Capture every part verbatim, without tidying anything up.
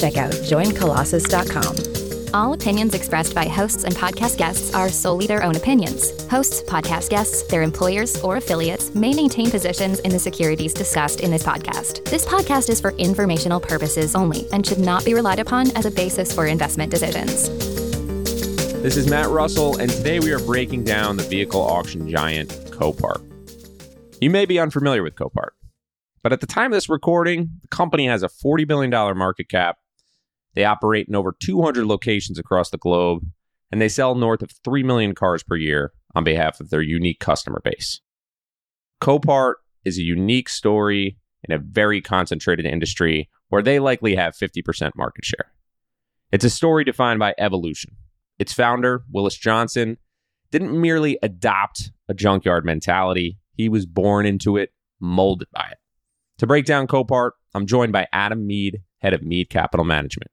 check out join colossus dot com. All opinions expressed by hosts and podcast guests are solely their own opinions. Hosts, podcast guests, their employers, or affiliates may maintain positions in the securities discussed in this podcast. This podcast is for informational purposes only and should not be relied upon as a basis for investment decisions. This is Matt Reustle, and today we are breaking down the vehicle auction giant Copart. You may be unfamiliar with Copart, but at the time of this recording, the company has a forty billion dollars market cap. They operate in over two hundred locations across the globe, and they sell north of three million cars per year on behalf of their unique customer base. Copart is a unique story in a very concentrated industry where they likely have fifty percent market share. It's a story defined by evolution. Its founder, Willis Johnson, didn't merely adopt a junkyard mentality. He was born into it, molded by it. To break down Copart, I'm joined by Adam Mead, head of Mead Capital Management.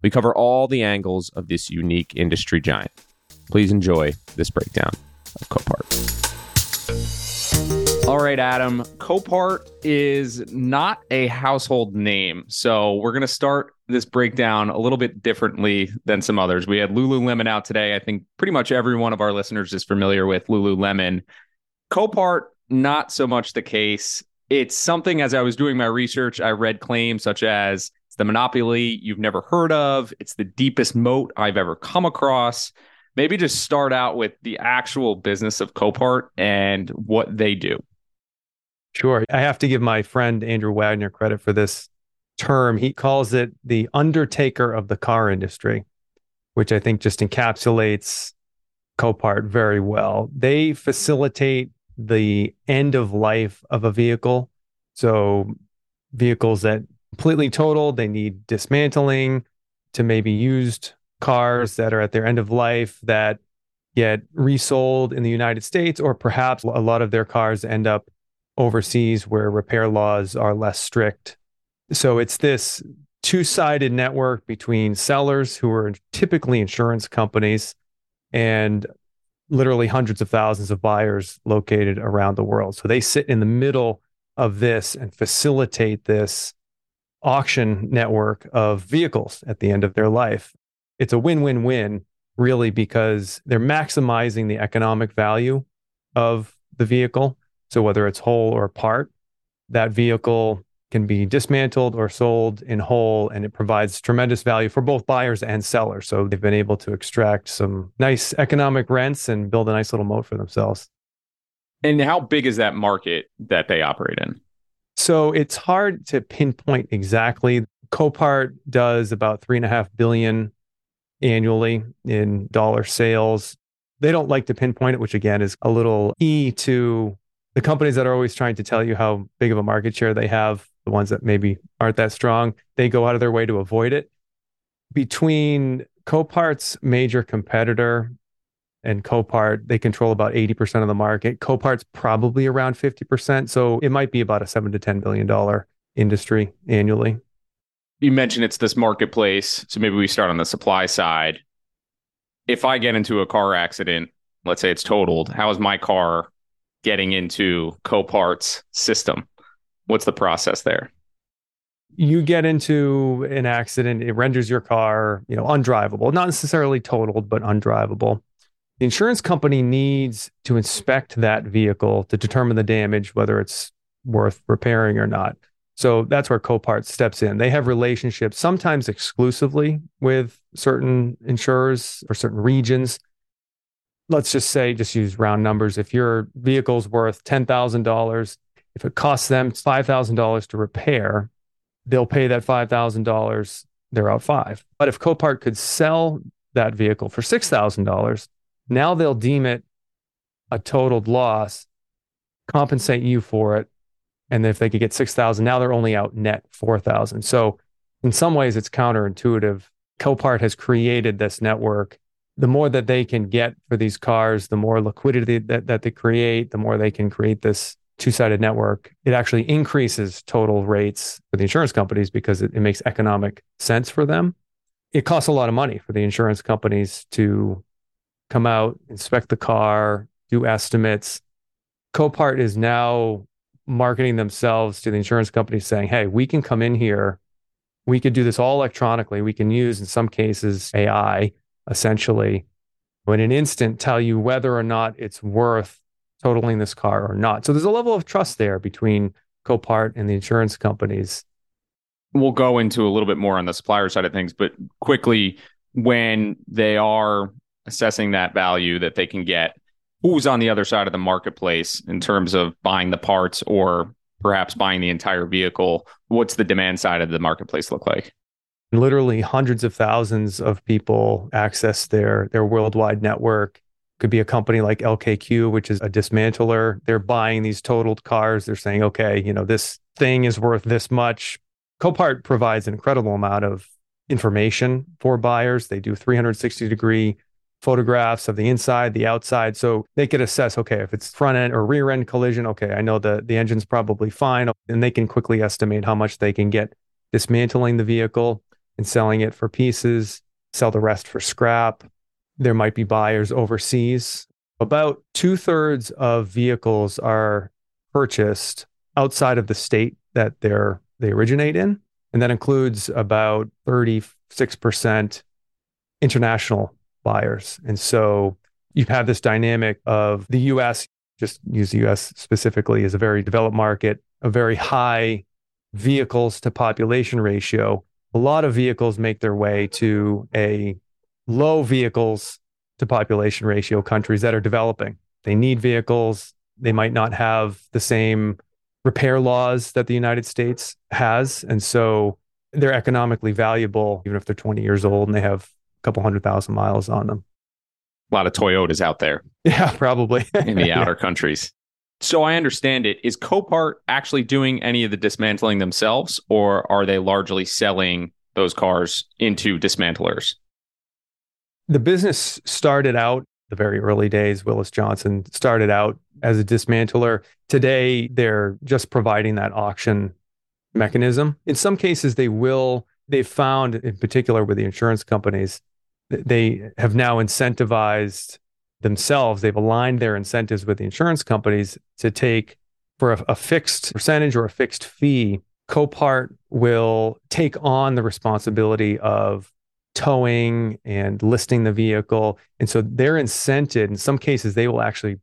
We cover all the angles of this unique industry giant. Please enjoy this breakdown of Copart. All right, Adam, Copart is not a household name, so we're going to start this breakdown a little bit differently than some others. We had Lululemon out today. I think pretty much every one of our listeners is familiar with Lululemon. Copart, not so much the case. It's something, as I was doing my research, I read claims such as it's the monopoly you've never heard of. It's the deepest moat I've ever come across. Maybe just start out with the actual business of Copart and what they do. Sure. I have to give my friend Andrew Wagner credit for this term. He calls it the undertaker of the car industry, which I think just encapsulates Copart very well. They facilitate the end of life of a vehicle. So vehicles that completely totaled, they need dismantling, to maybe used cars that are at their end of life that get resold in the United States, or perhaps a lot of their cars end up overseas where repair laws are less strict. So it's this two-sided network between sellers, who are typically insurance companies, and literally hundreds of thousands of buyers located around the world. So they sit in the middle of this and facilitate this auction network of vehicles at the end of their life. It's a win-win-win, really, because they're maximizing the economic value of the vehicle. So whether it's whole or part, that vehicle can be dismantled or sold in whole, and it provides tremendous value for both buyers and sellers. So they've been able to extract some nice economic rents and build a nice little moat for themselves. And how big is that market that they operate in? So it's hard to pinpoint exactly. Copart does about three and a half billion annually in dollar sales. They don't like to pinpoint it, which again is a little e to the companies that are always trying to tell you how big of a market share they have. The ones that maybe aren't that strong, they go out of their way to avoid it. Between Copart's major competitor and Copart, they control about eighty percent of the market. Copart's probably around fifty percent. So it might be about a seven to ten billion dollars industry annually. You mentioned it's this marketplace. So maybe we start on the supply side. If I get into a car accident, let's say it's totaled, how is my car getting into Copart's system? What's the process there? You get into an accident, it renders your car, you know, undrivable, not necessarily totaled, but undrivable. The insurance company needs to inspect that vehicle to determine the damage, whether it's worth repairing or not. So that's where Copart steps in. They have relationships, sometimes exclusively, with certain insurers or certain regions. Let's just say, just use round numbers. If your vehicle's worth ten thousand dollars, if it costs them five thousand dollars to repair, they'll pay that five thousand dollars, they're out five. But if Copart could sell that vehicle for six thousand dollars, now they'll deem it a totaled loss, compensate you for it. And if they could get six thousand, now they're only out net four thousand. So in some ways it's counterintuitive. Copart has created this network. The more that they can get for these cars, the more liquidity that, that they create, the more they can create this two-sided network. It actually increases total rates for the insurance companies because it, it makes economic sense for them. It costs a lot of money for the insurance companies to come out, inspect the car, do estimates. Copart is now marketing themselves to the insurance companies saying, hey, we can come in here. We could do this all electronically. We can use, in some cases, A I, essentially, in an instant, tell you whether or not it's worth totaling this car or not. So there's a level of trust there between Copart and the insurance companies. We'll go into a little bit more on the supplier side of things, but quickly, when they are assessing that value that they can get, who's on the other side of the marketplace in terms of buying the parts or perhaps buying the entire vehicle? What's the demand side of the marketplace look like? Literally hundreds of thousands of people access their, their worldwide network. Could be a company like L K Q, which is a dismantler. They're buying these totaled cars. They're saying, okay, you know, this thing is worth this much. Copart provides an incredible amount of information for buyers. They do three sixty degree photographs of the inside, the outside. So they could assess, okay, if it's front end or rear end collision, okay, I know the, the engine's probably fine. And they can quickly estimate how much they can get dismantling the vehicle and selling it for pieces, sell the rest for scrap. There might be buyers overseas. About two thirds of vehicles are purchased outside of the state that they're, they originate in. And that includes about thirty-six percent international buyers. And so you have this dynamic of the U S, just use the U S specifically, is a very developed market, a very high vehicles to population ratio. A lot of vehicles make their way to a low vehicles to population ratio countries that are developing. They need vehicles. They might not have the same repair laws that the United States has. And so they're economically valuable, even if they're twenty years old and they have couple hundred thousand miles on them. A lot of Toyotas out there. Yeah, probably. In the outer yeah. countries. So I understand it. Is Copart actually doing any of the dismantling themselves, or are they largely selling those cars into dismantlers? The business started out, the very early days, Willis Johnson started out as a dismantler. Today, they're just providing that auction mechanism. In some cases, they will. They've found, in particular with the insurance companies, they have now incentivized themselves. They've aligned their incentives with the insurance companies to take, for a, a fixed percentage or a fixed fee, Copart will take on the responsibility of towing and listing the vehicle. And so they're incented. In some cases, they will actually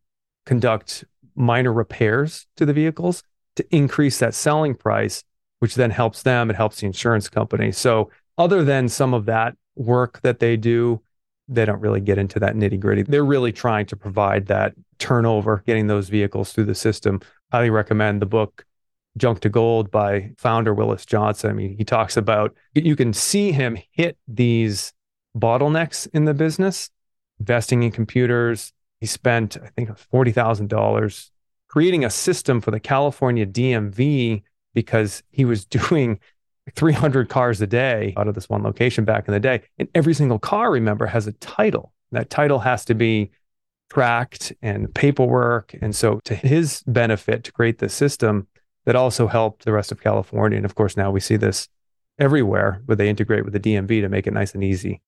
conduct minor repairs to the vehicles to increase that selling price, which then helps them, it helps the insurance company. So other than some of that work that they do, they don't really get into that nitty gritty. They're really trying to provide that turnover, getting those vehicles through the system. I highly recommend the book Junk to Gold by founder Willis Johnson. I mean, he talks about, you can see him hit these bottlenecks in the business, investing in computers. He spent, I think, forty thousand dollars creating a system for the California D M V because he was doing three hundred cars a day out of this one location back in the day. And every single car, remember, has a title. That title has to be tracked and paperwork. And so to his benefit, to create this system that also helped the rest of California. And of course, now we see this everywhere where they integrate with the D M V to make it nice and easy.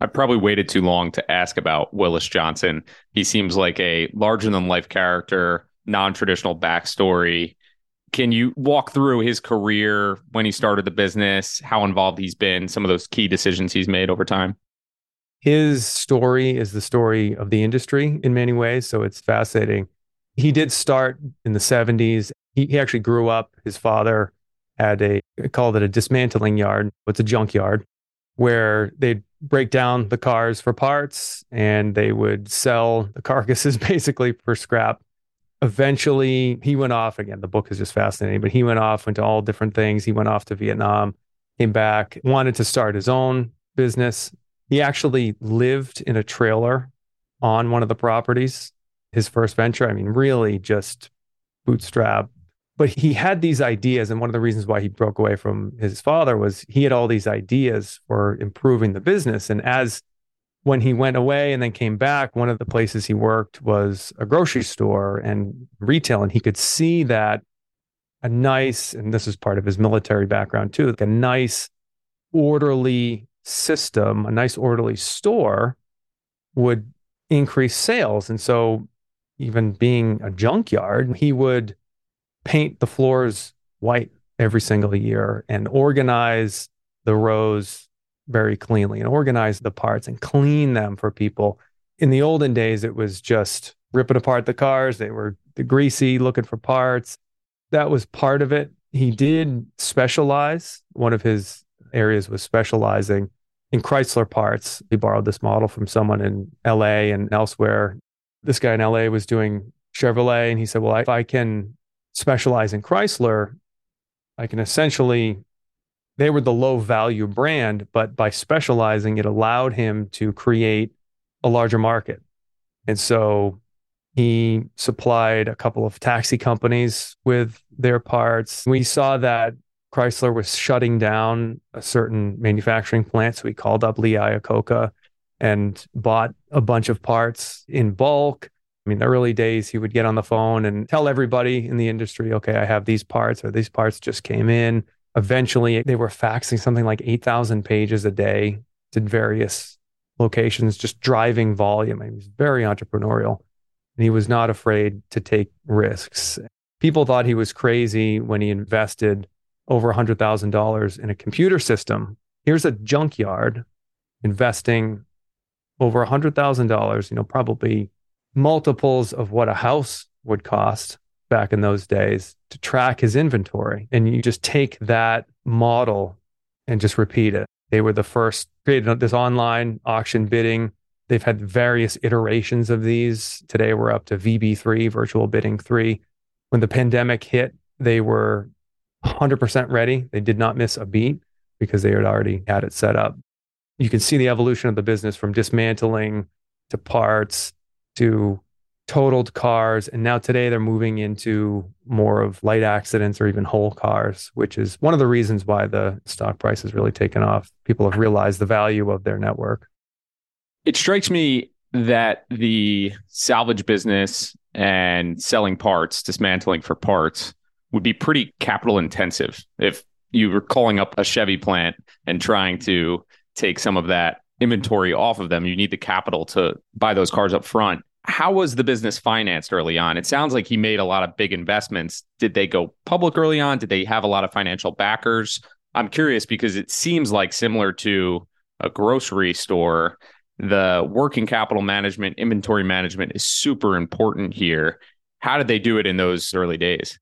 I probably waited too long to ask about Willis Johnson. He seems like a larger-than-life character, non-traditional backstory. Can you walk through his career, when he started the business, how involved he's been, some of those key decisions he's made over time? His story is the story of the industry in many ways, so it's fascinating. He did start in the seventies. He, he actually grew up. His father had a, called it a dismantling yard. It's a junkyard where they'd break down the cars for parts and they would sell the carcasses basically for scrap. Eventually, he went off again. The book is just fascinating, but he went off, went to all different things. He went off to Vietnam, came back, wanted to start his own business. He actually lived in a trailer on one of the properties. His first venture, I mean, really just bootstrap, But he had these ideas. And one of the reasons why he broke away from his father was he had all these ideas for improving the business. And as when he went away and then came back, one of the places he worked was a grocery store and retail. And he could see that a nice, and this is part of his military background too, like a nice orderly system, a nice orderly store would increase sales. And so even being a junkyard, he would paint the floors white every single year and organize the rows very cleanly and organize the parts and clean them for people. In the olden days, it was just ripping apart the cars. They were greasy, looking for parts. That was part of it. He did specialize. One of his areas was specializing in Chrysler parts. He borrowed this model from someone in L A and elsewhere. This guy in L A was doing Chevrolet, and he said, well, if I can specialize in Chrysler, I can essentially, they were the low value brand, but by specializing, it allowed him to create a larger market. And so he supplied a couple of taxi companies with their parts. We saw that Chrysler was shutting down a certain manufacturing plant. So we called up Lee Iacocca and bought a bunch of parts in bulk. I mean, the early days, he would get on the phone and tell everybody in the industry, okay, I have these parts, or these parts just came in. Eventually, they were faxing something like eight thousand pages a day to various locations, just driving volume. He was very entrepreneurial, and he was not afraid to take risks. People thought he was crazy when he invested over one hundred thousand dollars in a computer system. Here's a junkyard investing over one hundred thousand dollars, you know, probably multiples of what a house would cost back in those days, to track his inventory. And you just take that model and just repeat it. They were the first, created this online auction bidding. They've had various iterations of these. Today we're up to V B three, virtual bidding three. When the pandemic hit, they were one hundred percent ready. They did not miss a beat because they had already had it set up. You can see the evolution of the business from dismantling to parts to totaled cars. And now today they're moving into more of light accidents or even whole cars, which is one of the reasons why the stock price has really taken off. People have realized the value of their network. It strikes me that the salvage business and selling parts, dismantling for parts, would be pretty capital intensive. If you were calling up a Chevy plant and trying to take some of that inventory off of them, you need the capital to buy those cars up front. How was the business financed early on? It sounds like he made a lot of big investments. Did they go public early on? Did they have a lot of financial backers? I'm curious because it seems like, similar to a grocery store, the working capital management, inventory management is super important here. How did they do it in those early days?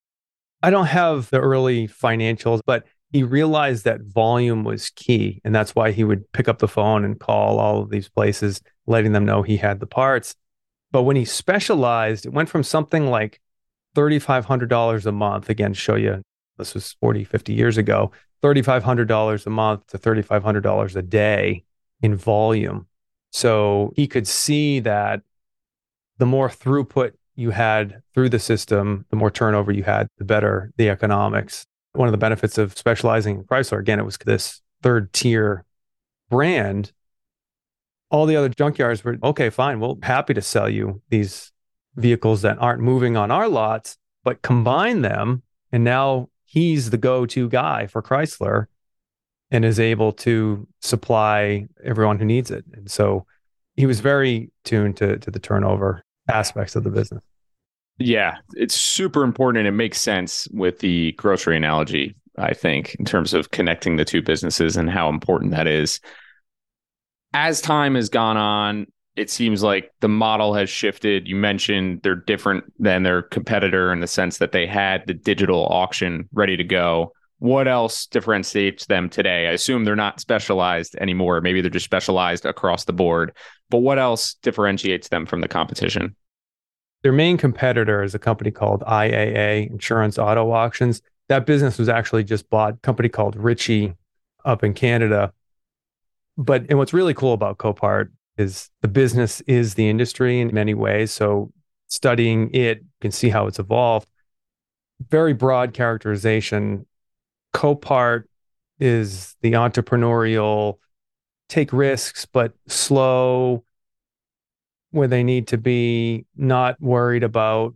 I don't have the early financials, but he realized that volume was key. And that's why he would pick up the phone and call all of these places, letting them know he had the parts. But when he specialized, it went from something like three thousand five hundred dollars a month. Again, show you, this was forty, fifty years ago, three thousand five hundred dollars a month to three thousand five hundred dollars a day in volume. So he could see that the more throughput you had through the system, the more turnover you had, the better the economics. One of the benefits of specializing in Chrysler, again, it was this third tier brand. All the other junkyards were, okay, fine, we'll happy to sell you these vehicles that aren't moving on our lots, but combine them. And now he's the go-to guy for Chrysler and is able to supply everyone who needs it. And so he was very tuned to, to the turnover aspects of the business. Yeah, it's super important. And it makes sense with the grocery analogy, I think, in terms of connecting the two businesses and how important that is. As time has gone on, it seems like the model has shifted. You mentioned they're different than their competitor in the sense that they had the digital auction ready to go. What else differentiates them today? I assume they're not specialized anymore. Maybe they're just specialized across the board. But what else differentiates them from the competition? Their main competitor is a company called I A A, Insurance Auto Auctions. That business was actually just bought, a company called Richie up in Canada. But and what's really cool about Copart is the business is the industry in many ways. So studying it, you can see how it's evolved. very broad characterization, Copart is the entrepreneurial, take risks, but slow where they need to be, not worried about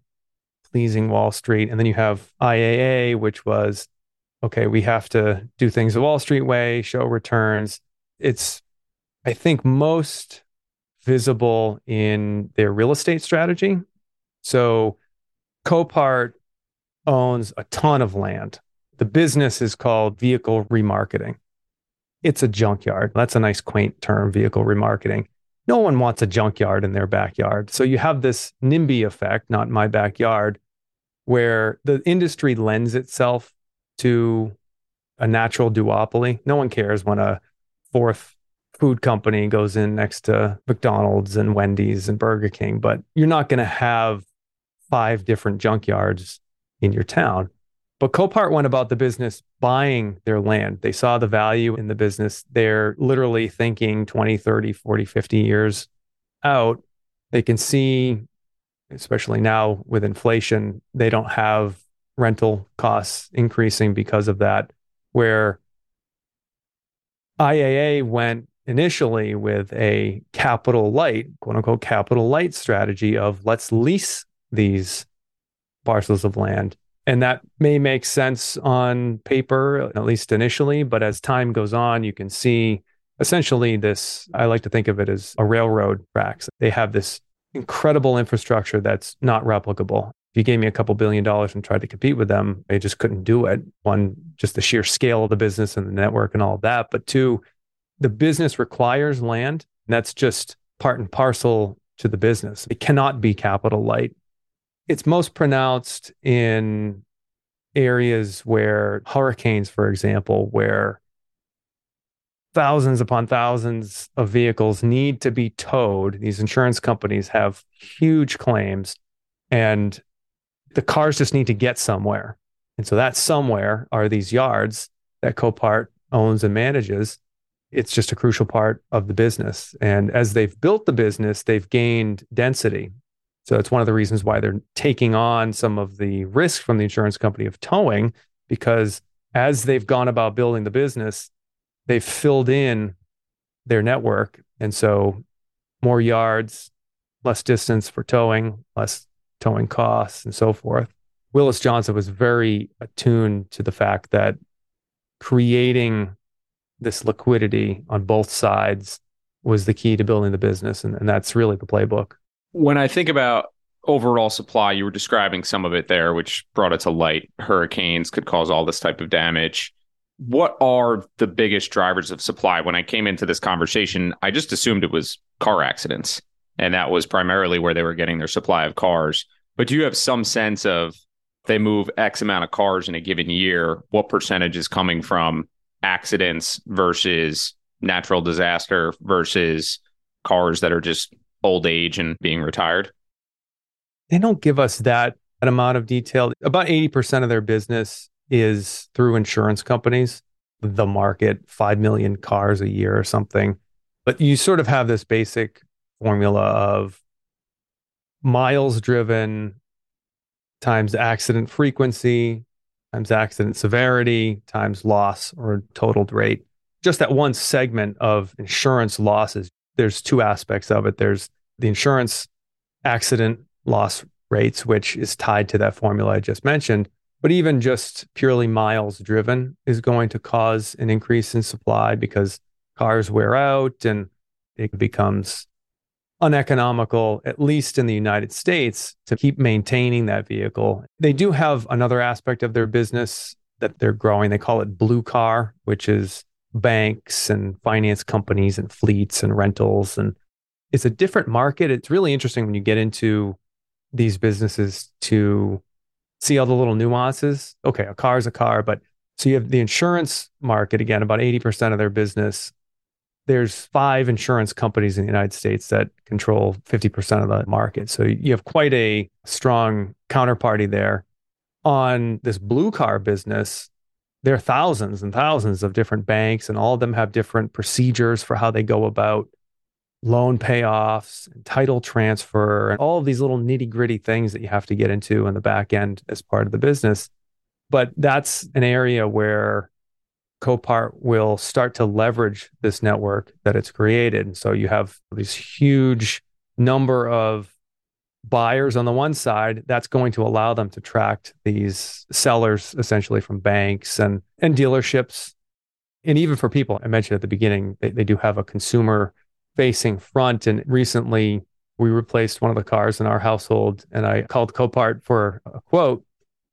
pleasing Wall Street. And then you have I A A, which was, okay, we have to do things the Wall Street way, show returns. It's, I think, most visible in their real estate strategy. So Copart owns a ton of land. The business is called vehicle remarketing. It's a junkyard. That's a nice quaint term, vehicle remarketing. No one wants a junkyard in their backyard. So you have this NIMBY effect, not my backyard, where the industry lends itself to a natural duopoly. No one cares when a fourth food company goes in next to McDonald's and Wendy's and Burger King, but you're not going to have five different junkyards in your town. But Copart went about the business buying their land. They saw the value in the business. They're literally thinking twenty, thirty, forty, fifty years out. They can see, especially now with inflation, they don't have rental costs increasing because of that. Where I A A went initially with a capital light, quote unquote, capital light strategy of let's lease these parcels of land. And that may make sense on paper, at least initially, but as time goes on, you can see essentially this, I like to think of it as a railroad tracks. They have this incredible infrastructure that's not replicable. If you gave me a couple billion dollars and tried to compete with them, they just couldn't do it. One, just the sheer scale of the business and the network and all of that. But two, the business requires land. And that's just part and parcel to the business. It cannot be capital light. It's most pronounced in areas where hurricanes, for example, where thousands upon thousands of vehicles need to be towed. These insurance companies have huge claims and the cars just need to get somewhere. And so that somewhere are these yards that Copart owns and manages. It's just a crucial part of the business. And as they've built the business, they've gained density. So that's one of the reasons why they're taking on some of the risk from the insurance company of towing, because as they've gone about building the business, they've filled in their network. And so more yards, less distance for towing, less towing costs and so forth. Willis Johnson was very attuned to the fact that creating this liquidity on both sides was the key to building the business. And, and that's really the playbook. When I think about overall supply, you were describing some of it there, which brought it to light. Hurricanes could cause all this type of damage. What are the biggest drivers of supply? When I came into this conversation, I just assumed it was car accidents, and that was primarily where they were getting their supply of cars. But do you have some sense of they move X amount of cars in a given year? What percentage is coming from accidents versus natural disaster versus cars that are just old age and being retired? They don't give us that, that amount of detail. About eighty percent of their business is through insurance companies, the market, five million cars a year or something. But you sort of have this basic formula of miles driven times accident frequency, times accident severity, times loss or totaled rate. Just that one segment of insurance losses. There's two aspects of it. There's the insurance accident loss rates, which is tied to that formula I just mentioned. But even just purely miles driven is going to cause an increase in supply because cars wear out and it becomes uneconomical, at least in the United States, to keep maintaining that vehicle. They do have another aspect of their business that they're growing. They call it blue car, which is banks and finance companies and fleets and rentals. And it's a different market. It's really interesting when you get into these businesses to see all the little nuances. Okay, a car is a car, but so you have the insurance market, again, about eighty percent of their business. There's five insurance companies in the United States that control fifty percent of the market. So you have quite a strong counterparty there. On this blue car business, there are thousands and thousands of different banks, and all of them have different procedures for how they go about loan payoffs, and title transfer, and all of these little nitty gritty things that you have to get into on the back end as part of the business. But that's an area where Copart will start to leverage this network that it's created. And so you have this huge number of buyers on the one side, that's going to allow them to attract these sellers essentially from banks and, and dealerships. And even for people, I mentioned at the beginning, they, they do have a consumer-facing front. And recently, we replaced one of the cars in our household, and I called Copart for a quote.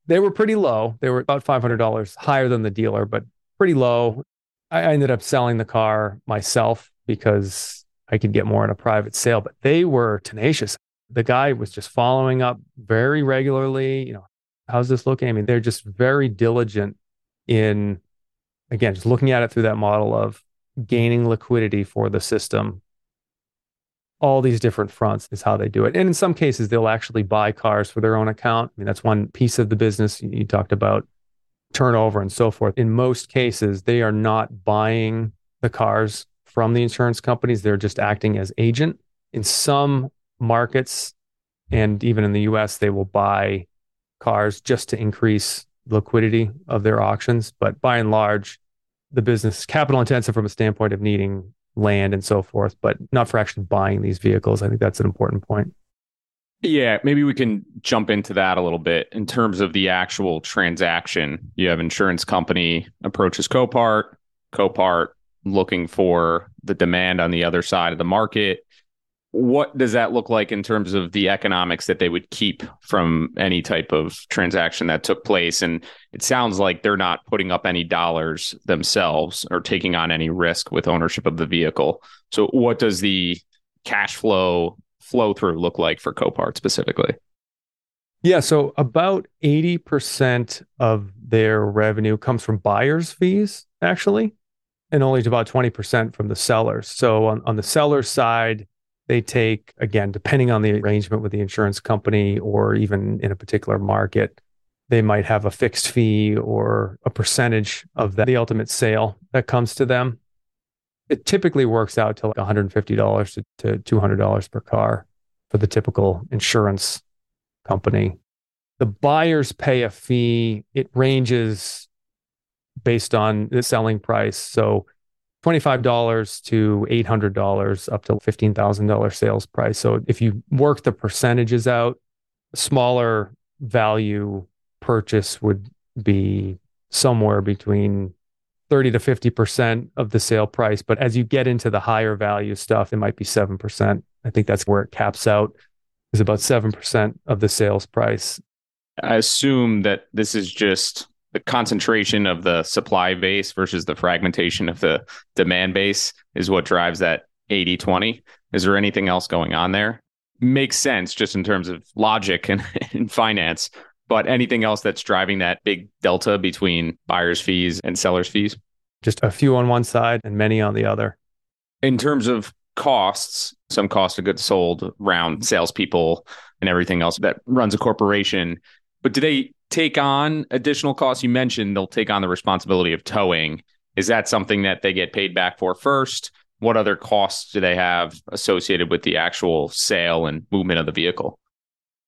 They were pretty low. They were about five hundred dollars higher than the dealer, but pretty low. I ended up selling the car myself because I could get more in a private sale, but they were tenacious. The guy was just following up very regularly. You know, how's this looking? I mean, they're just very diligent in, again, just looking at it through that model of gaining liquidity for the system. All these different fronts is how they do it. And in some cases, they'll actually buy cars for their own account. I mean, that's one piece of the business. You talked about turnover and so forth. In most cases, they are not buying the cars from the insurance companies. They're just acting as agent. In some markets, and even in the U S, they will buy cars just to increase liquidity of their auctions. But by and large, the business is capital intensive from a standpoint of needing land and so forth, but not for actually buying these vehicles. I think that's an important point. Yeah, maybe we can jump into that a little bit in terms of the actual transaction. You have insurance company approaches Copart, Copart looking for the demand on the other side of the market. What does that look like in terms of the economics that they would keep from any type of transaction that took place? And it sounds like they're not putting up any dollars themselves or taking on any risk with ownership of the vehicle. So what does the cash flow flow through look like for Copart specifically? Yeah, so about eighty percent of their revenue comes from buyers' fees, actually, and only about twenty percent from the sellers. So on, on the seller's side, they take, again, depending on the arrangement with the insurance company or even in a particular market, they might have a fixed fee or a percentage of that, the ultimate sale that comes to them. It typically works out to like one hundred fifty dollars to, to two hundred dollars per car for the typical insurance company. The buyers pay a fee. It ranges based on the selling price. So twenty-five dollars to eight hundred dollars up to fifteen thousand dollars sales price. So if you work the percentages out, a smaller value purchase would be somewhere between thirty to fifty percent of the sale price. But as you get into the higher value stuff, it might be seven percent. I think that's where it caps out, is about seven percent of the sales price. I assume that this is just the concentration of the supply base versus the fragmentation of the demand base is what drives that eighty twenty. Is there anything else going on there? Makes sense just in terms of logic and, and finance, but anything else that's driving that big delta between buyers' fees and sellers' fees? Just a few on one side and many on the other. In terms of costs, some cost of goods sold around salespeople and everything else that runs a corporation, but do they take on additional costs? You mentioned they'll take on the responsibility of towing. Is that something that they get paid back for first? What other costs do they have associated with the actual sale and movement of the vehicle?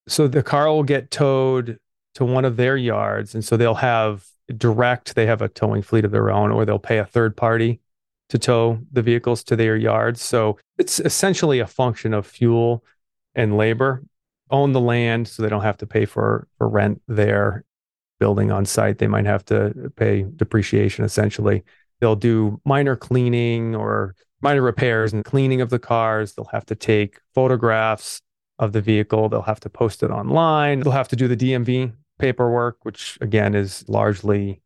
So the car will get towed to one of their yards. And so they'll have direct, they have a towing fleet of their own, or they'll pay a third party to tow the vehicles to their yards. So it's essentially a function of fuel and labor. Own the land, so they don't have to pay for, for rent there. Building on site, they might have to pay depreciation, essentially. They'll do minor cleaning or minor repairs and cleaning of the cars. They'll have to take photographs of the vehicle. They'll have to post it online. They'll have to do the D M V paperwork, which again is largely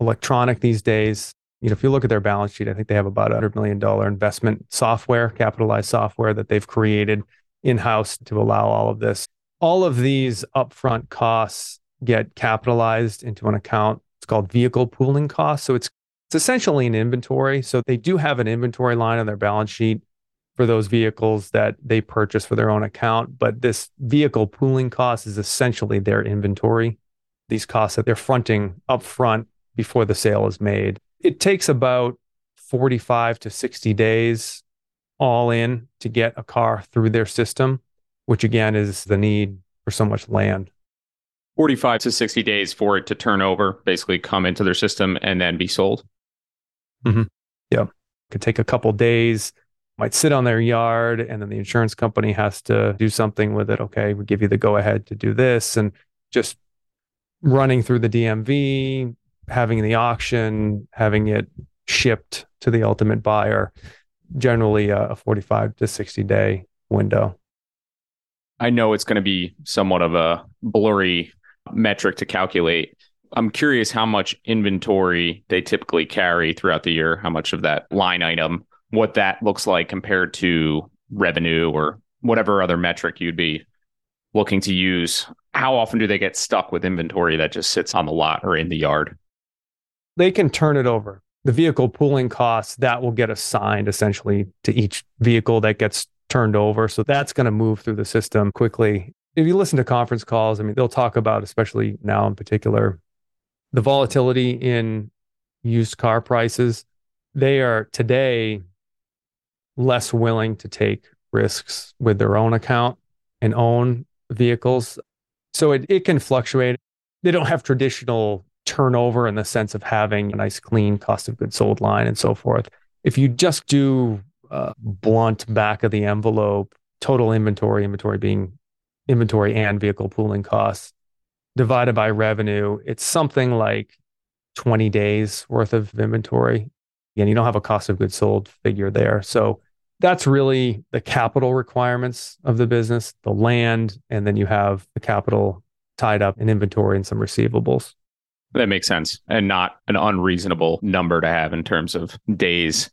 electronic these days. You know, if you look at their balance sheet, I think they have about a one hundred million dollars investment software, capitalized software that they've created in-house to allow all of this. All of these upfront costs get capitalized into an account. It's called vehicle pooling costs. So it's, it's essentially an inventory. So they do have an inventory line on their balance sheet for those vehicles that they purchase for their own account. But this vehicle pooling cost is essentially their inventory. These costs that they're fronting upfront before the sale is made. It takes about forty-five to sixty days all in to get a car through their system, which again is the need for so much land. forty-five to sixty days for it to turn over, basically come into their system and then be sold. Mm-hmm. Yeah. Could take a couple days, might sit on their yard, and then the insurance company has to do something with it. Okay, we give you the go ahead to do this, and just running through the D M V, having the auction, having it shipped to the ultimate buyer, generally a forty-five to sixty day window. I know it's going to be somewhat of a blurry metric to calculate. I'm curious how much inventory they typically carry throughout the year, how much of that line item, what that looks like compared to revenue or whatever other metric you'd be looking to use. How often do they get stuck with inventory that just sits on the lot or in the yard? They can turn it over. The vehicle pooling costs, that will get assigned essentially to each vehicle that gets turned over. So that's going to move through the system quickly. If you listen to conference calls, I mean, they'll talk about, especially now in particular, the volatility in used car prices. They are today less willing to take risks with their own account and own vehicles. So it, it can fluctuate. They don't have traditional turnover in the sense of having a nice clean cost of goods sold line and so forth. If you just do Uh, blunt back of the envelope, total inventory, inventory being inventory and vehicle pooling costs divided by revenue, it's something like twenty days worth of inventory. Again, you don't have a cost of goods sold figure there. So that's really the capital requirements of the business, the land, and then you have the capital tied up in inventory and some receivables. That makes sense, and not an unreasonable number to have in terms of days.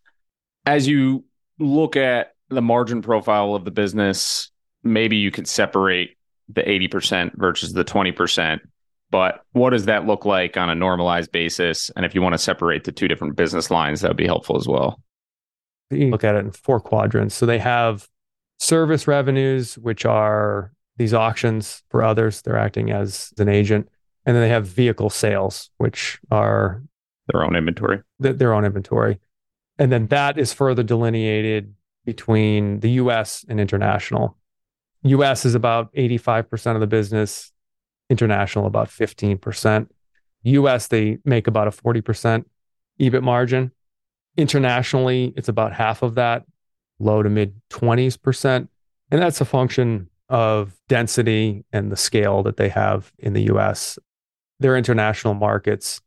As you look at the margin profile of the business, maybe you could separate the eighty percent versus the twenty percent, but what does that look like on a normalized basis? And if you want to separate the two different business lines, that would be helpful as well. You look at it in four quadrants. So they have service revenues, which are these auctions for others. They're acting as an agent. And then they have vehicle sales, which are their own inventory. Th- their own inventory. And then that is further delineated between the U S and international. U S is about eighty-five percent of the business, international about fifteen percent. U S, they make about a forty percent E B I T margin. Internationally, it's about half of that, low to mid twenties percent. And that's a function of density and the scale that they have in the U S. Their international markets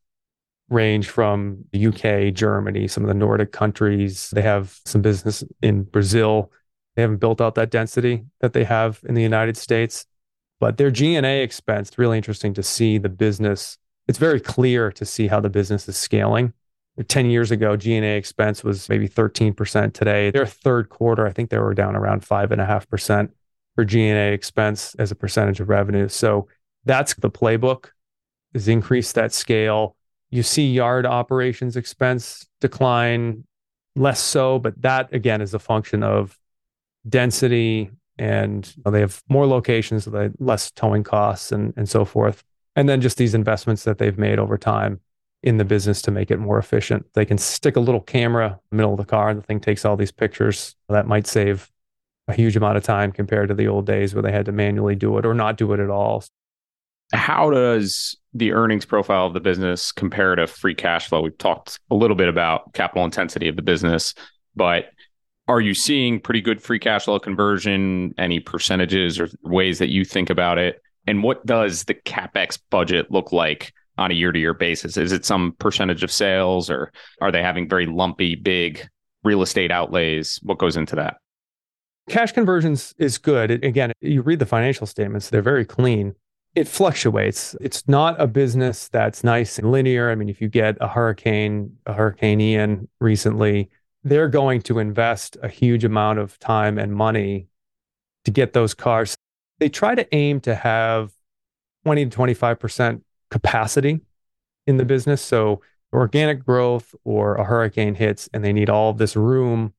range from the U K, Germany, some of the Nordic countries. They have some business in Brazil. They haven't built out that density that they have in the United States. But their G and A expense, it's really interesting to see the business. It's very clear to see how the business is scaling. ten years ago, G and A expense was maybe thirteen percent today. Their third quarter, I think they were down around five point five percent for G and A expense as a percentage of revenue. So that's the playbook, is increase that scale. You see yard operations expense decline less so, but that again is a function of density, and you know, they have more locations, so they have less towing costs and, and so forth. And then just these investments that they've made over time in the business to make it more efficient. They can stick a little camera in the middle of the car and the thing takes all these pictures. That might save a huge amount of time compared to the old days where they had to manually do it or not do it at all. How does the earnings profile of the business compare to free cash flow? We've talked a little bit about capital intensity of the business, but are you seeing pretty good free cash flow conversion? Any percentages or ways that you think about it? And what does the CapEx budget look like on a year-to-year basis? Is it some percentage of sales, or are they having very lumpy, big real estate outlays? What goes into that? Cash conversions is good. Again, you read the financial statements, they're very clean. It fluctuates. It's not a business that's nice and linear. I mean, if you get a hurricane, a Hurricane Ian recently, they're going to invest a huge amount of time and money to get those cars. They try to aim to have twenty to twenty-five percent capacity in the business. So organic growth or a hurricane hits and they need all of this room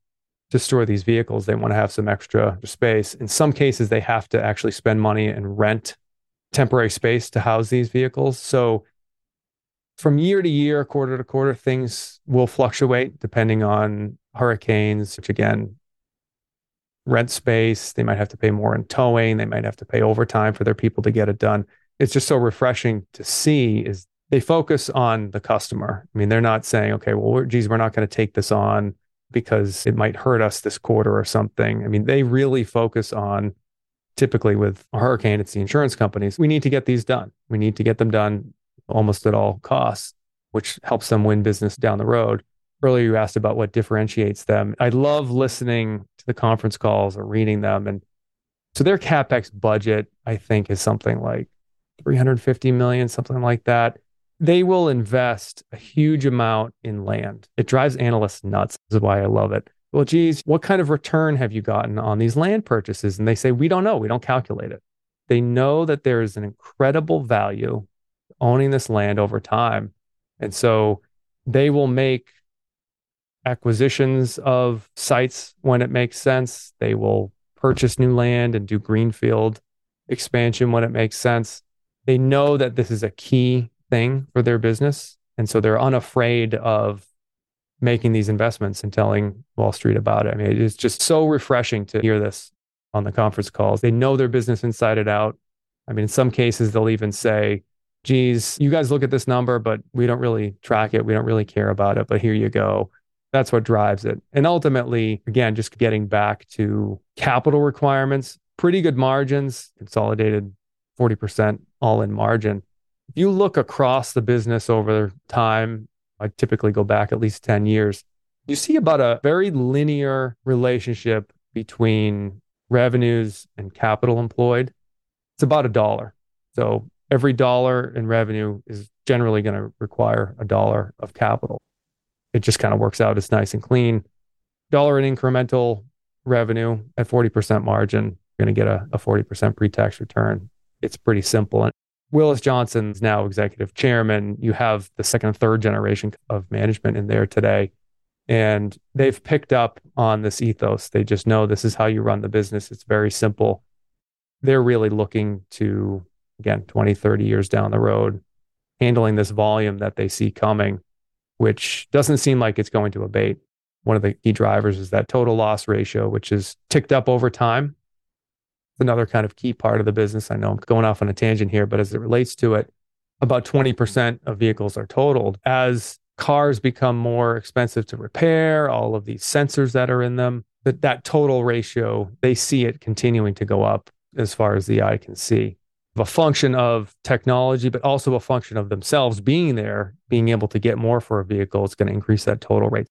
to store these vehicles. They want to have some extra space. In some cases, they have to actually spend money and rent temporary space to house these vehicles. So from year to year, quarter to quarter, things will fluctuate depending on hurricanes, which again, rent space. They might have to pay more in towing. They might have to pay overtime for their people to get it done. It's just so refreshing to see is they focus on the customer. I mean, they're not saying, okay, well, we're, geez, we're not going to take this on because it might hurt us this quarter or something. I mean, they really focus on, typically with a hurricane, it's the insurance companies. We need to get these done. We need to get them done almost at all costs, which helps them win business down the road. Earlier, you asked about what differentiates them. I love listening to the conference calls or reading them. And so their CapEx budget, I think, is something like three hundred fifty million dollars, something like that. They will invest a huge amount in land. It drives analysts nuts. This is why I love it. Well, geez, what kind of return have you gotten on these land purchases? And they say, we don't know. We don't calculate it. They know that there is an incredible value owning this land over time. And so they will make acquisitions of sites when it makes sense. They will purchase new land and do greenfield expansion when it makes sense. They know that this is a key thing for their business. And so they're unafraid of making these investments and telling Wall Street about it. I mean, it's just so refreshing to hear this on the conference calls. They know their business inside and out. I mean, in some cases, they'll even say, geez, you guys look at this number, but we don't really track it. We don't really care about it, but here you go. That's what drives it. And ultimately, again, just getting back to capital requirements, pretty good margins, consolidated forty percent all-in margin. If you look across the business over time, I typically go back at least ten years, you see about a very linear relationship between revenues and capital employed. It's about a dollar. So every dollar in revenue is generally going to require a dollar of capital. It just kind of works out. It's nice and clean. Dollar in incremental revenue at forty percent margin, you're going to get a, a forty percent pre-tax return. It's pretty simple. And Willis Johnson's now executive chairman. You have the second and third generation of management in there today. And they've picked up on this ethos. They just know this is how you run the business. It's very simple. They're really looking to, again, twenty, thirty years down the road, handling this volume that they see coming, which doesn't seem like it's going to abate. One of the key drivers is that total loss ratio, which is ticked up over time. It's another kind of key part of the business. I know I'm going off on a tangent here, but as it relates to it, about twenty percent of vehicles are totaled. As cars become more expensive to repair, all of these sensors that are in them, that, that total ratio, they see it continuing to go up as far as the eye can see. A function of technology, but also a function of themselves being there, being able to get more for a vehicle, it's going to increase that total rate.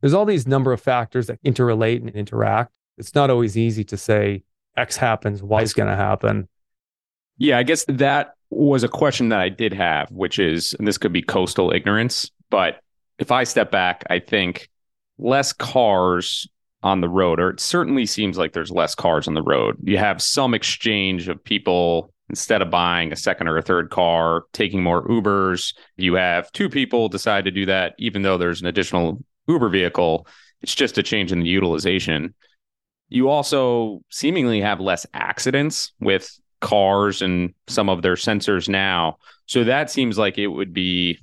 There's all these number of factors that interrelate and interact. It's not always easy to say X happens, Y is going to happen. Yeah, I guess that was a question that I did have, which is, and this could be coastal ignorance, but if I step back, I think less cars on the road, or it certainly seems like there's less cars on the road. You have some exchange of people. Instead of buying a second or a third car, taking more Ubers, you have two people decide to do that, even though there's an additional Uber vehicle. It's just a change in the utilization. You also seemingly have less accidents with cars and some of their sensors now. So that seems like it would be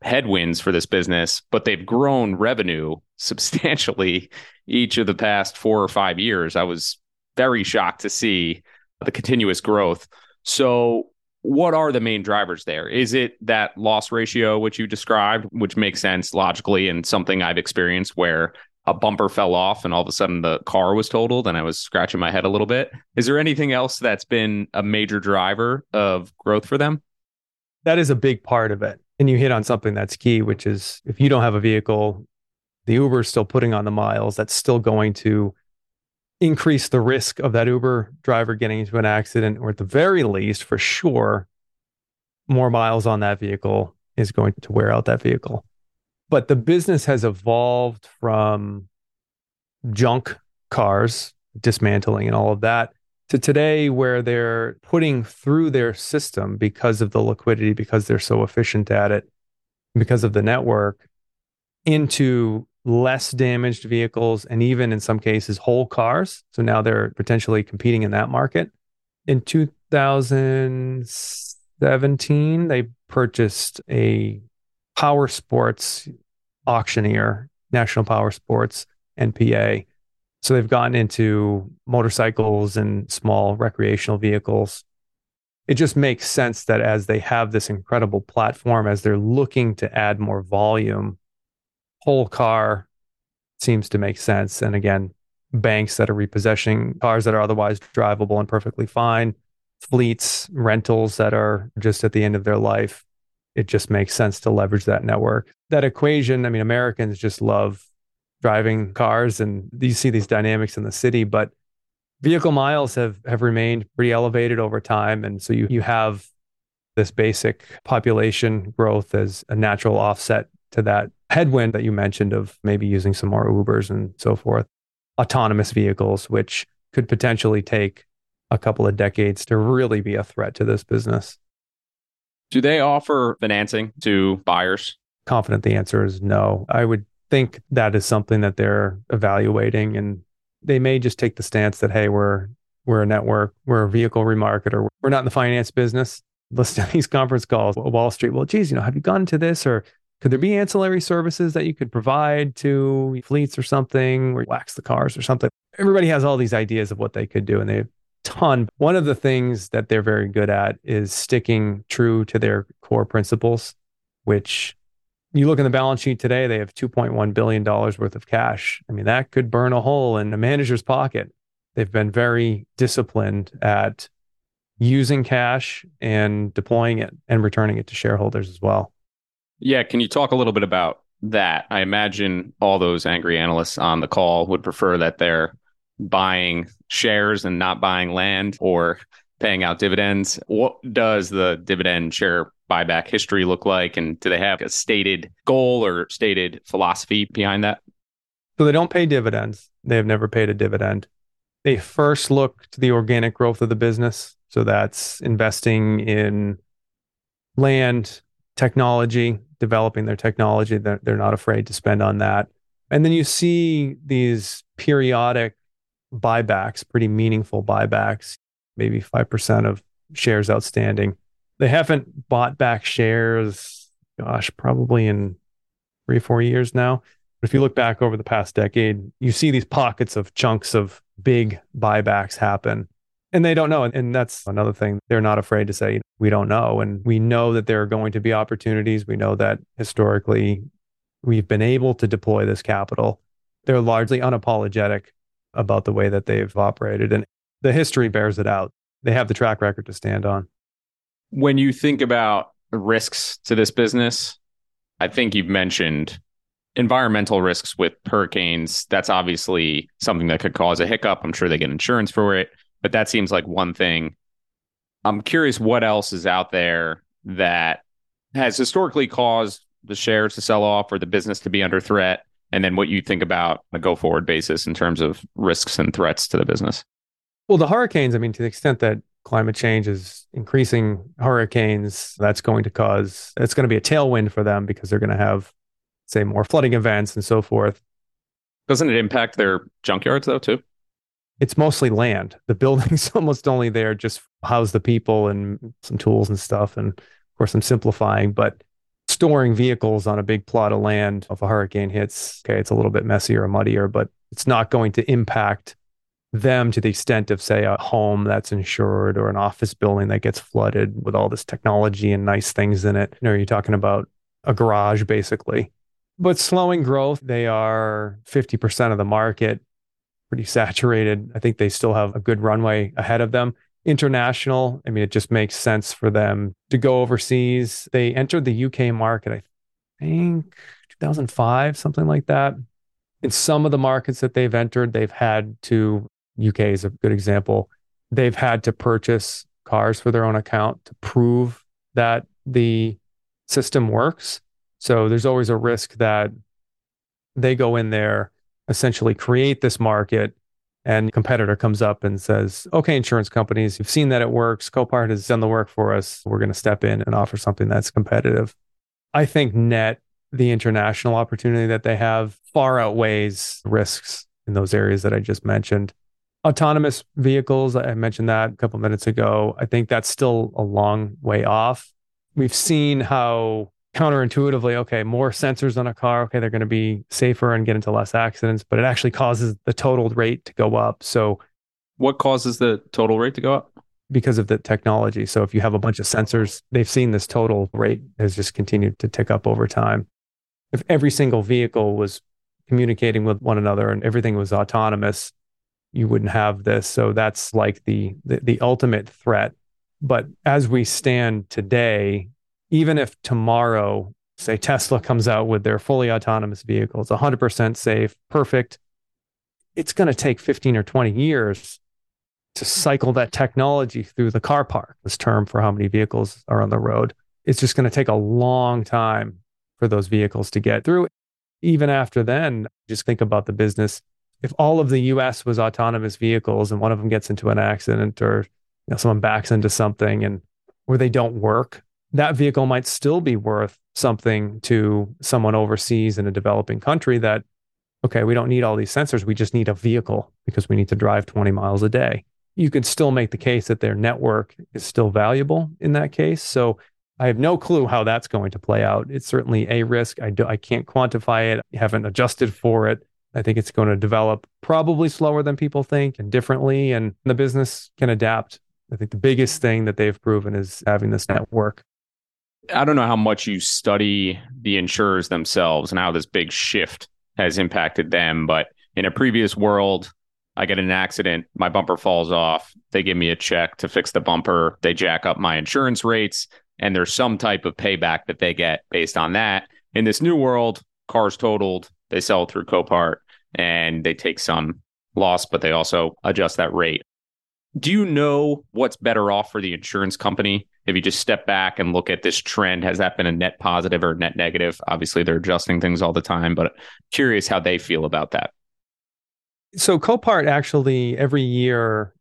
headwinds for this business, but they've grown revenue substantially each of the past four or five years. I was very shocked to see the continuous growth. So what are the main drivers there? Is it that loss ratio, which you described, which makes sense logically and something I've experienced where a bumper fell off and all of a sudden the car was totaled and I was scratching my head a little bit. Is there anything else that's been a major driver of growth for them? That is a big part of it. And you hit on something that's key, which is if you don't have a vehicle, the Uber is still putting on the miles. That's still going to increase the risk of that Uber driver getting into an accident, or at the very least, for sure, more miles on that vehicle is going to wear out that vehicle. But the business has evolved from junk cars, dismantling and all of that, to today where they're putting through their system because of the liquidity, because they're so efficient at it, because of the network, into less damaged vehicles, and even in some cases, whole cars. So now they're potentially competing in that market. In two thousand seventeen, they purchased a power sports auctioneer, National Power Sports, N P A, So they've gotten into motorcycles and small recreational vehicles. It just makes sense that as they have this incredible platform, as they're looking to add more volume, whole car seems to make sense. And again, banks that are repossessing cars that are otherwise drivable and perfectly fine, fleets, rentals that are just at the end of their life. It just makes sense to leverage that network. That equation, I mean, Americans just love driving cars and you see these dynamics in the city, but vehicle miles have, have remained pretty elevated over time. And so you, you have this basic population growth as a natural offset to that headwind that you mentioned of maybe using some more Ubers and so forth. Autonomous vehicles, which could potentially take a couple of decades to really be a threat to this business. Do they offer financing to buyers? Confident the answer is no. I would think that is something that they're evaluating, and they may just take the stance that, hey, we're we're a network, we're a vehicle remarketer, we're not in the finance business. Listen to these conference calls, Wall Street. Well, geez, you know, have you gone to this, or could there be ancillary services that you could provide to fleets or something, or wax the cars or something? Everybody has all these ideas of what they could do, and they ton. One of the things that they're very good at is sticking true to their core principles, which you look in the balance sheet today, they have two point one billion dollars worth of cash. I mean, that could burn a hole in a manager's pocket. They've been very disciplined at using cash and deploying it and returning it to shareholders as well. Yeah. Can you talk a little bit about that? I imagine all those angry analysts on the call would prefer that they're buying shares and not buying land or paying out dividends. What does the dividend share buyback history look like? And do they have a stated goal or stated philosophy behind that? So they don't pay dividends. They have never paid a dividend. They first look to the organic growth of the business. So that's investing in land, technology, developing their technology. They're, they're not afraid to spend on that. And then you see these periodic buybacks, pretty meaningful buybacks, maybe five percent of shares outstanding. They haven't bought back shares, gosh, probably in three or four years now. But if you look back over the past decade, you see these pockets of chunks of big buybacks happen. And they don't know. And that's another thing. They're not afraid to say, we don't know. And we know that there are going to be opportunities. We know that historically, we've been able to deploy this capital. They're largely unapologetic about the way that they've operated. And the history bears it out. They have the track record to stand on. When you think about risks to this business, I think you've mentioned environmental risks with hurricanes. That's obviously something that could cause a hiccup. I'm sure they get insurance for it, but that seems like one thing. I'm curious what else is out there that has historically caused the shares to sell off or the business to be under threat. And then what you think about on a go forward basis in terms of risks and threats to the business. Well, the hurricanes, I mean, to the extent that climate change is increasing hurricanes, that's going to cause, it's going to be a tailwind for them because they're going to have, say, more flooding events and so forth. Doesn't it impact their junkyards though, too? It's mostly land. The building's almost only there just house the people and some tools and stuff. And of course, I'm simplifying, but storing vehicles on a big plot of land, if a hurricane hits, okay, it's a little bit messier or muddier, but it's not going to impact them to the extent of, say, a home that's insured or an office building that gets flooded with all this technology and nice things in it. You know, you're talking about a garage, basically. But slowing growth, they are fifty percent of the market, pretty saturated. I think they still have a good runway ahead of them. International, I mean, it just makes sense for them to go overseas. They entered the U K market, I think, two thousand five, something like that. In some of the markets that they've entered, they've had to, U K is a good example, they've had to purchase cars for their own account to prove that the system works. So there's always a risk that they go in there, essentially create this market, and competitor comes up and says, okay, insurance companies, you've seen that it works. Copart has done the work for us. We're going to step in and offer something that's competitive. I think net, the international opportunity that they have far outweighs risks in those areas that I just mentioned. Autonomous vehicles, I mentioned that a couple minutes ago. I think that's still a long way off. We've seen how counterintuitively, okay, more sensors on a car, okay, they're going to be safer and get into less accidents, but it actually causes the total rate to go up. So what causes the total rate to go up? Because of the technology. So if you have a bunch of sensors, they've seen this total rate has just continued to tick up over time. If every single vehicle was communicating with one another and everything was autonomous, you wouldn't have this. So that's like the the, the ultimate threat. But as we stand today, even if tomorrow, say Tesla comes out with their fully autonomous vehicles, one hundred percent safe, perfect, it's going to take fifteen or twenty years to cycle that technology through the car park, this term for how many vehicles are on the road. It's just going to take a long time for those vehicles to get through. Even after then, just think about the business. If all of the U S was autonomous vehicles and one of them gets into an accident or you know, someone backs into something and where they don't work, that vehicle might still be worth something to someone overseas in a developing country that, okay, we don't need all these sensors. We just need a vehicle because we need to drive twenty miles a day. You could still make the case that their network is still valuable in that case. So I have no clue how that's going to play out. It's certainly a risk. I, do, I can't quantify it. I haven't adjusted for it. I think it's going to develop probably slower than people think and differently, and the business can adapt. I think the biggest thing that they've proven is having this network. I don't know how much you study the insurers themselves and how this big shift has impacted them, but in a previous world, I get in an accident, my bumper falls off, they give me a check to fix the bumper, they jack up my insurance rates, and there's some type of payback that they get based on that. In this new world, cars totaled, they sell through Copart, and they take some loss, but they also adjust that rate. Do you know what's better off for the insurance company? If you just step back and look at this trend, has that been a net positive or net negative? Obviously, they're adjusting things all the time, but curious how they feel about that. So Copart actually every year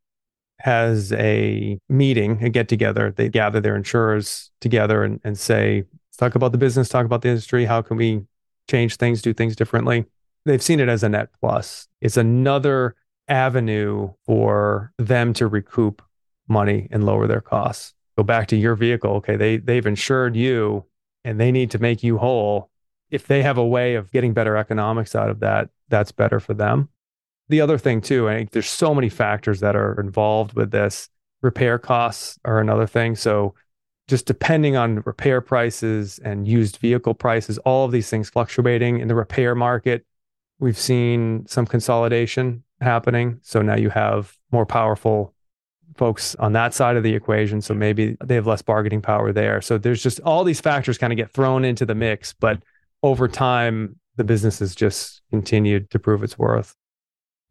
has a meeting, a get-together. They gather their insurers together and, and say, let's talk about the business, talk about the industry. How can we change things, do things differently? They've seen it as a net plus. It's another avenue for them to recoup money and lower their costs. Go back to your vehicle. Okay, they, they've insured you and they need to make you whole. If they have a way of getting better economics out of that, that's better for them. The other thing too, I think there's so many factors that are involved with this. Repair costs are another thing. So just depending on repair prices and used vehicle prices, all of these things fluctuating in the repair market, we've seen some consolidation happening. So now you have more powerful folks on that side of the equation. So maybe they have less bargaining power there. So there's just all these factors kind of get thrown into the mix. But over time, the business has just continued to prove its worth.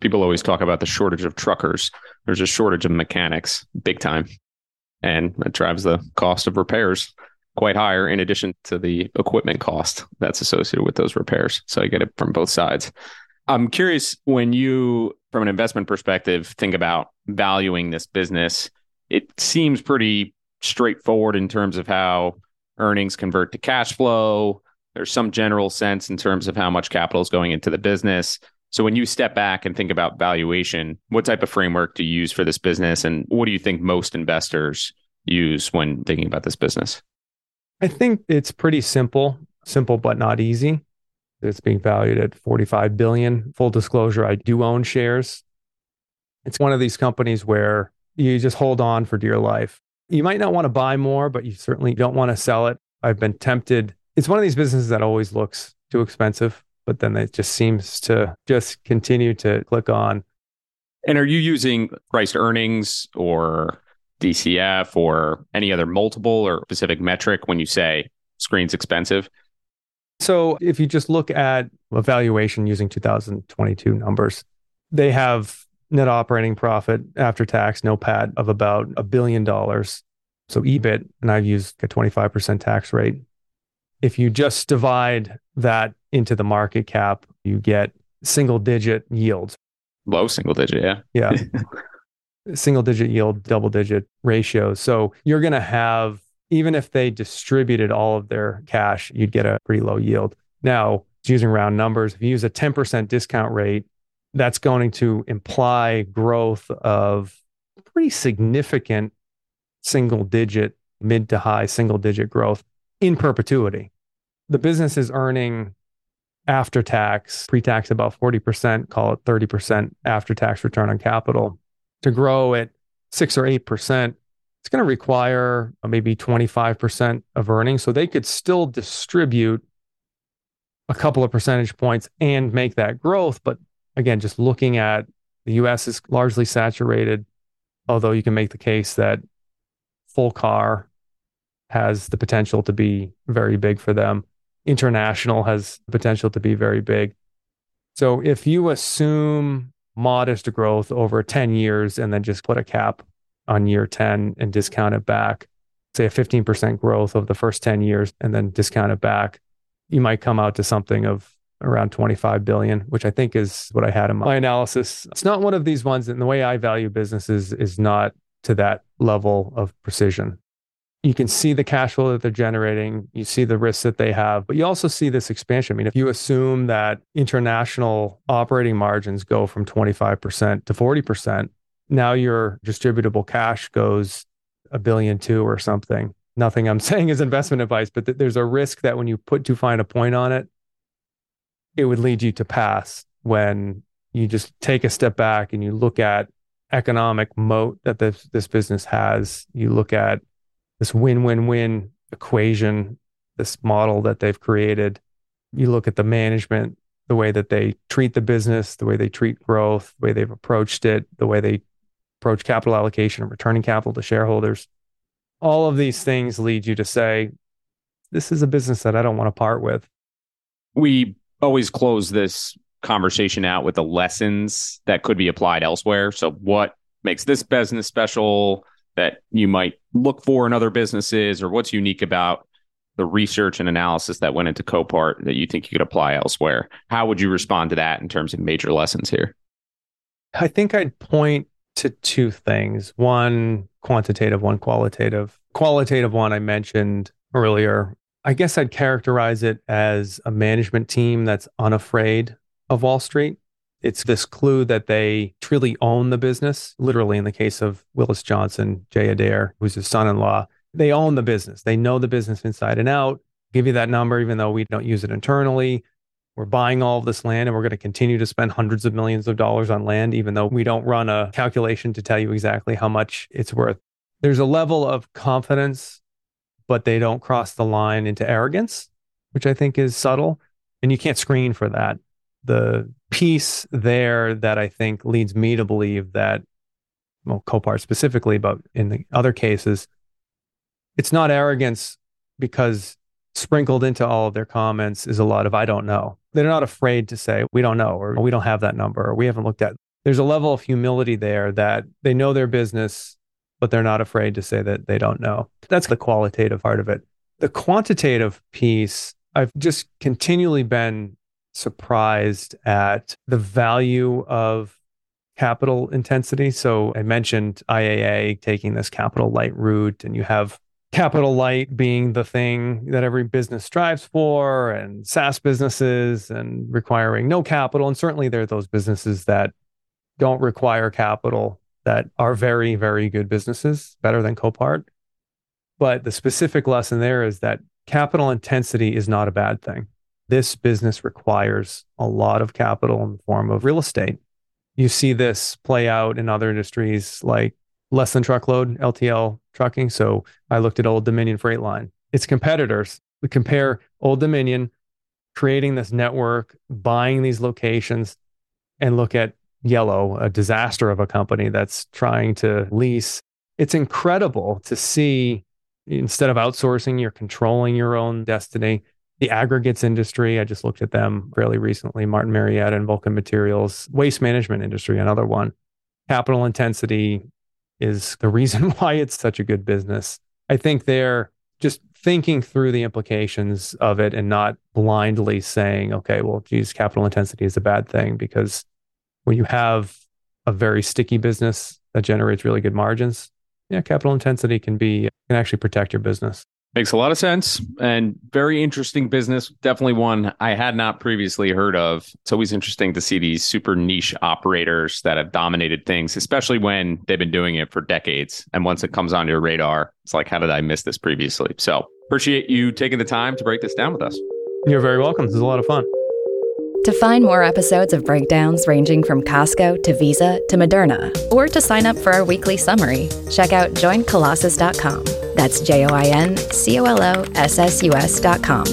People always talk about the shortage of truckers. There's a shortage of mechanics, big time. And that drives the cost of repairs quite higher in addition to the equipment cost that's associated with those repairs. So you get it from both sides. I'm curious when you, from an investment perspective, think about valuing this business. It seems pretty straightforward in terms of how earnings convert to cash flow. There's some general sense in terms of how much capital is going into the business. So when you step back and think about valuation, what type of framework do you use for this business? And what do you think most investors use when thinking about this business? I think it's pretty simple, simple, but not easy. It's being valued at forty-five billion dollars. Full disclosure, I do own shares. It's one of these companies where you just hold on for dear life. You might not want to buy more, but you certainly don't want to sell it. I've been tempted. It's one of these businesses that always looks too expensive, but then it just seems to just continue to click on. And are you using price to earnings or D C F or any other multiple or specific metric when you say screen's expensive? So if you just look at a valuation using two thousand twenty-two numbers, they have net operating profit after tax, no P A T, of about a billion dollars. So E B I T, and I've used a twenty-five percent tax rate. If you just divide that into the market cap, you get single digit yields. Low single digit, yeah. Yeah. Single digit yield, double digit ratio. So you're going to have, even if they distributed all of their cash, you'd get a pretty low yield. Now, using round numbers, if you use a ten percent discount rate, that's going to imply growth of pretty significant single digit, mid to high single digit growth in perpetuity. the business is earning after tax, pre-tax about forty percent, call it thirty percent after tax return on capital. To grow at six or eight percent, it's going to require maybe twenty-five percent of earnings. So they could still distribute a couple of percentage points and make that growth. But again, just looking at the U S is largely saturated, although you can make the case that full car has the potential to be very big for them. International has the potential to be very big. So if you assume modest growth over ten years and then just put a cap on year ten and discount it back, say a fifteen percent growth of the first ten years and then discount it back, you might come out to something of around twenty-five billion, which I think is what I had in my analysis. It's not one of these ones, and the way I value businesses is not to that level of precision. You can see the cash flow that they're generating, you see the risks that they have, but you also see this expansion. I mean, if you assume that international operating margins go from twenty-five percent to forty percent, now your distributable cash goes a billion two or something. Nothing I'm saying is investment advice, but th- there's a risk that when you put too fine a point on it, it would lead you to pass when you just take a step back and you look at economic moat that this, this business has. You look at this win-win-win equation, this model that they've created. You look at the management, the way that they treat the business, the way they treat growth, the way they've approached it, the way they approach capital allocation and returning capital to shareholders. All of these things lead you to say, this is a business that I don't want to part with. We always close this conversation out with the lessons that could be applied elsewhere. So what makes this business special that you might look for in other businesses, or what's unique about the research and analysis that went into Copart that you think you could apply elsewhere? How would you respond to that in terms of major lessons here? I think I'd point to two things. One quantitative, one qualitative. Qualitative one I mentioned earlier. I guess I'd characterize it as a management team that's unafraid of Wall Street. It's this clue that they truly own the business. Literally, in the case of Willis Johnson, Jay Adair, who's his son-in-law, they own the business. They know the business inside and out. Give you that number, even though we don't use it internally. We're buying all of this land and we're going to continue to spend hundreds of millions of dollars on land, even though we don't run a calculation to tell you exactly how much it's worth. There's a level of confidence, but they don't cross the line into arrogance, which I think is subtle. And you can't screen for that. The piece there that I think leads me to believe that, well, Copart specifically, but in the other cases, it's not arrogance, because sprinkled into all of their comments is a lot of, I don't know. They're not afraid to say, we don't know, or we don't have that number, or we haven't looked at. There's a level of humility there that they know their business, but they're not afraid to say that they don't know. That's the qualitative part of it. The quantitative piece, I've just continually been surprised at the value of capital intensity. So I mentioned I A A taking this capital light route, and you have capital light being the thing that every business strives for, and SaaS businesses and requiring no capital. And certainly there are those businesses that don't require capital that are very, very good businesses, better than Copart. But the specific lesson there is that capital intensity is not a bad thing. This business requires a lot of capital in the form of real estate. You see this play out in other industries like less than truckload, L T L trucking. So I looked at Old Dominion Freight Line. Its competitors, we compare Old Dominion creating this network, buying these locations, and look at Yellow, a disaster of a company that's trying to lease. It's incredible to see, instead of outsourcing, you're controlling your own destiny. The aggregates industry, I just looked at them fairly recently, Martin Marietta and Vulcan Materials. Waste management industry, another one. Capital intensity is the reason why it's such a good business. I think they're just thinking through the implications of it and not blindly saying, okay, well, geez, capital intensity is a bad thing, because when you have a very sticky business that generates really good margins, yeah, capital intensity can be, can actually protect your business. Makes a lot of sense, and very interesting business. Definitely one I had not previously heard of. It's always interesting to see these super niche operators that have dominated things, especially when they've been doing it for decades. And once it comes onto your radar, it's like, how did I miss this previously? So appreciate you taking the time to break this down with us. You're very welcome. This is a lot of fun. To find more episodes of Breakdowns ranging from Costco to Visa to Moderna, or to sign up for our weekly summary, check out join colossus dot com. That's J O I N C O L O S S U S dot com.